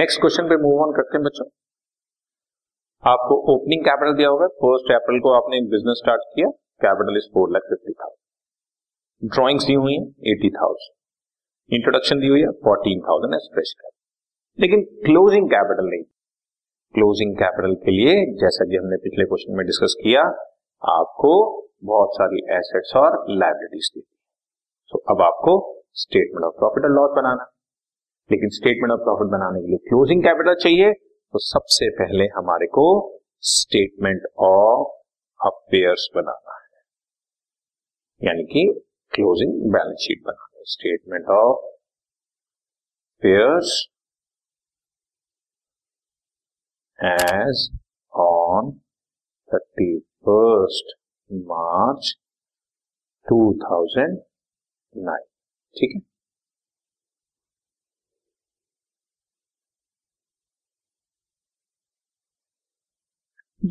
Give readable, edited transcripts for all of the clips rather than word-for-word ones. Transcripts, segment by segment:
Next question पे move on करते हैं बच्चों। आपको ओपनिंग कैपिटल दिया होगा, 1 अप्रैल को आपने बिजनेस स्टार्ट किया, कैपिटल इज 4,50,000, ड्रॉइंग्स दी हुई है 80,000, इंट्रोडक्शन दी हुई है 14,000 एज फ्रेश कैपिटल, लेकिन क्लोजिंग कैपिटल नहीं। क्लोजिंग कैपिटल के लिए जैसा कि हमने पिछले क्वेश्चन में डिस्कस किया, आपको बहुत सारी एसेट्स और लायबिलिटीज दी। तो अब आपको स्टेटमेंट ऑफ प्रॉफिट और लॉस बनाना, लेकिन स्टेटमेंट ऑफ प्रॉफिट बनाने के लिए क्लोजिंग कैपिटल चाहिए, तो सबसे पहले हमारे को स्टेटमेंट ऑफ अफेयर्स बनाना है, यानी कि क्लोजिंग बैलेंस शीट बनाना है। Statement of affairs as on 31 March 2009, ठीक है।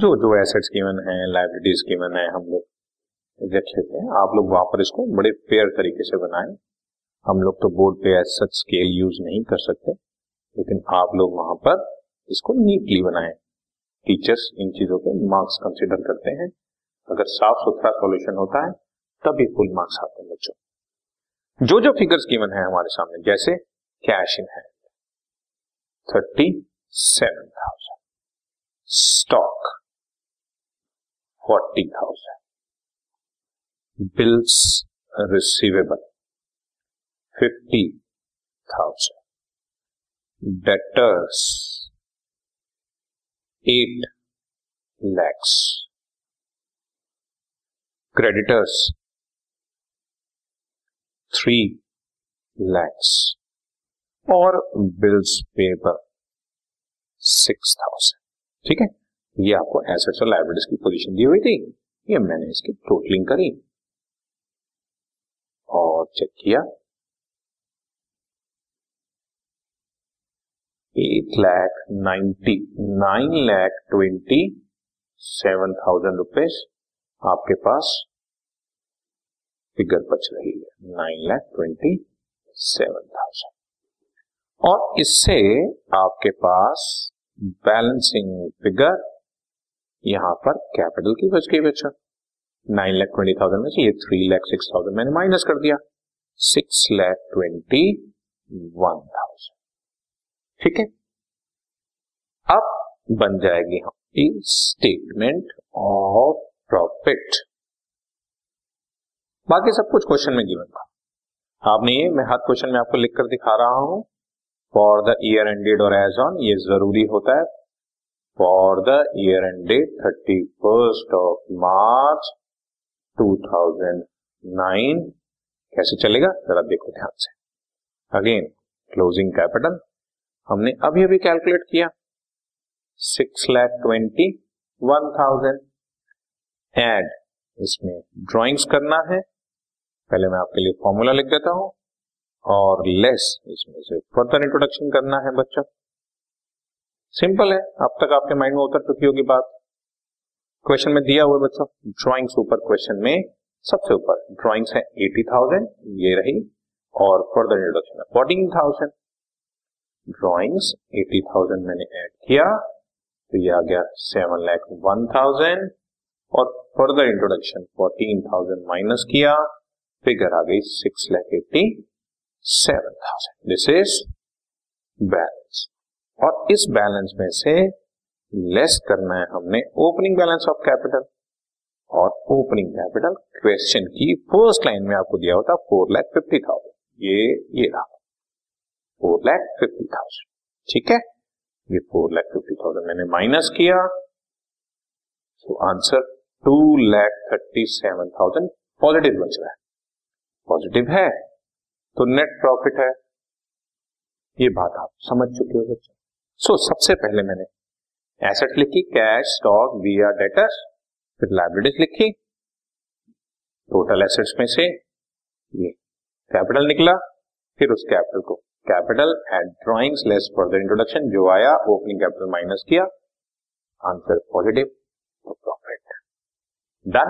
जो जो एसेट्स गिवन है, लायबिलिटीज गिवन है, हम लोग रख लेते हैं। आप लोग वहां पर इसको बड़े फेयर तरीके से बनाएं। हम लोग तो बोर्ड पे एज सच स्केल यूज नहीं कर सकते, लेकिन आप लोग वहां पर इसको नीटली बनाएं। टीचर्स इन चीजों के मार्क्स कंसिडर करते हैं, अगर साफ सुथरा सॉल्यूशन होता है तभी फुल मार्क्स आते हैं बच्चों। जो जो फिगर्स गिवन है हमारे सामने, जैसे cash in hand 37,000, stock 40,000, bills receivable 50,000, debtors 8 lakhs, creditors 3 lakhs और बिल्स पेबल 6,000, ठीक है। ये आपको एसेट्स और लायबिलिटीज की पोजीशन दी हुई थी, ये मैंने इसकी टोटलिंग करी और चेक किया, 9,27,000 रुपीज आपके पास फिगर बच रही है, 9,27,000। और इससे आपके पास बैलेंसिंग फिगर यहां पर कैपिटल की बच गई बच्चा, 9,20,000 में से ये 3,06,000 मैंने माइनस कर दिया, 6,21,000, ठीक है। अब बन जाएगी हमारी स्टेटमेंट ऑफ प्रॉफिट। बाकी सब कुछ क्वेश्चन में गिवन था, आपने ये मैं हर क्वेश्चन में आपको लिख कर दिखा रहा हूं। फॉर द ईयर एंडेड और एज ऑन ये जरूरी होता है। For the year ended 31 March 2009 कैसे चलेगा जरा देखो ध्यान से। अगेन क्लोजिंग कैपिटल हमने अभी अभी कैलकुलेट किया 6,21,000, एड इसमें ड्रॉइंग्स करना है, पहले मैं आपके लिए फॉर्मूला लिख देता हूं, और लेस इसमें से फर्दर इंट्रोडक्शन करना है बच्चों। सिंपल है, अब तक आपके माइंड में उतर चुकी होगी बात। क्वेश्चन में दिया हुआ बच्चों ड्राइंग्स ऊपर, क्वेश्चन में सबसे ऊपर ड्राइंग्स है 80,000 ये रही, और फर्दर इंट्रोडक्शन है 14,000। ड्राइंग्स 80,000 मैंने ऐड किया तो ये आ गया 7,01,000, और फर्दर इंट्रोडक्शन 14,000 माइनस किया, फिगर आ गई 6,87,000। दिस इज बैलेंस, और इस बैलेंस में से लेस करना है हमने ओपनिंग बैलेंस ऑफ कैपिटल, और ओपनिंग कैपिटल क्वेश्चन की फर्स्ट लाइन में आपको दिया होता 4,50,000, ये रहा 4,50,000, ठीक है। ये 4,50,000 मैंने माइनस किया, सो आंसर 2,37,000 पॉजिटिव बच रहा है, पॉजिटिव है तो नेट प्रॉफिट है। ये बात आप समझ चुके हो बच्चों। सो सबसे पहले मैंने एसेट लिखी कैश, स्टॉक, वीआर, डेटर्स, फिर लायबिलिटीज लिखी, टोटल एसेट्स में से ये कैपिटल निकला, फिर उस कैपिटल को capital eight drawings less further introduction जो आया, ओपनिंग कैपिटल माइनस किया, आंसर पॉजिटिव तो प्रॉफिट, डन।